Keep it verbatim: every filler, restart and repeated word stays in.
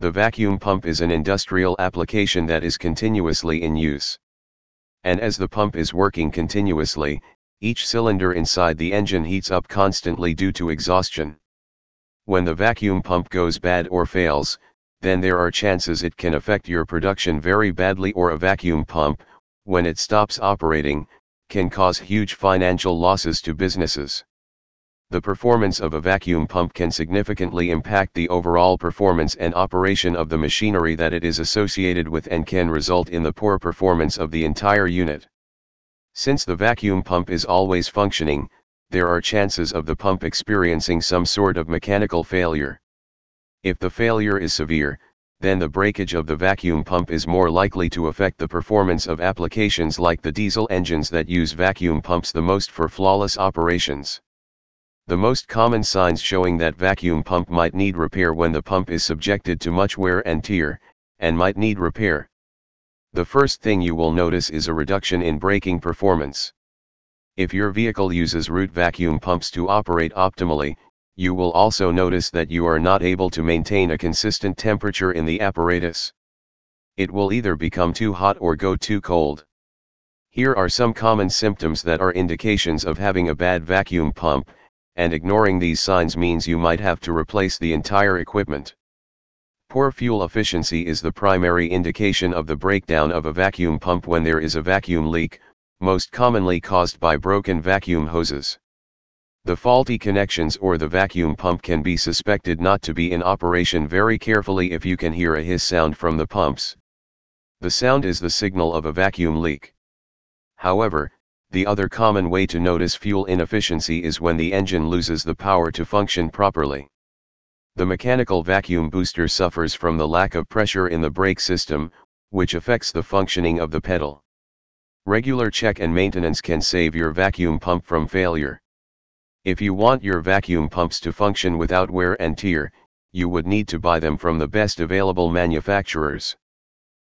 The vacuum pump is an industrial application that is continuously in use. And as the pump is working continuously, each cylinder inside the engine heats up constantly due to exhaustion. When the vacuum pump goes bad or fails, then there are chances it can affect your production very badly, or a vacuum pump, when it stops operating, can cause huge financial losses to businesses. The performance of a vacuum pump can significantly impact the overall performance and operation of the machinery that it is associated with, and can result in the poor performance of the entire unit. Since the vacuum pump is always functioning, there are chances of the pump experiencing some sort of mechanical failure. If the failure is severe, then the breakage of the vacuum pump is more likely to affect the performance of applications like the diesel engines that use vacuum pumps the most for flawless operations. The most common signs showing that vacuum pump might need repair: when the pump is subjected to much wear and tear, and might need repair. The first thing you will notice is a reduction in braking performance. If your vehicle uses root vacuum pumps to operate optimally, you will also notice that you are not able to maintain a consistent temperature in the apparatus. It will either become too hot or go too cold. Here are some common symptoms that are indications of having a bad vacuum pump, and ignoring these signs means you might have to replace the entire equipment. Poor fuel efficiency is the primary indication of the breakdown of a vacuum pump when there is a vacuum leak, most commonly caused by broken vacuum hoses. The faulty connections or the vacuum pump can be suspected not to be in operation very carefully if you can hear a hiss sound from the pumps. The sound is the signal of a vacuum leak. However, the other common way to notice fuel inefficiency is when the engine loses the power to function properly. The mechanical vacuum booster suffers from the lack of pressure in the brake system, which affects the functioning of the pedal. Regular check and maintenance can save your vacuum pump from failure. If you want your vacuum pumps to function without wear and tear, you would need to buy them from the best available manufacturers.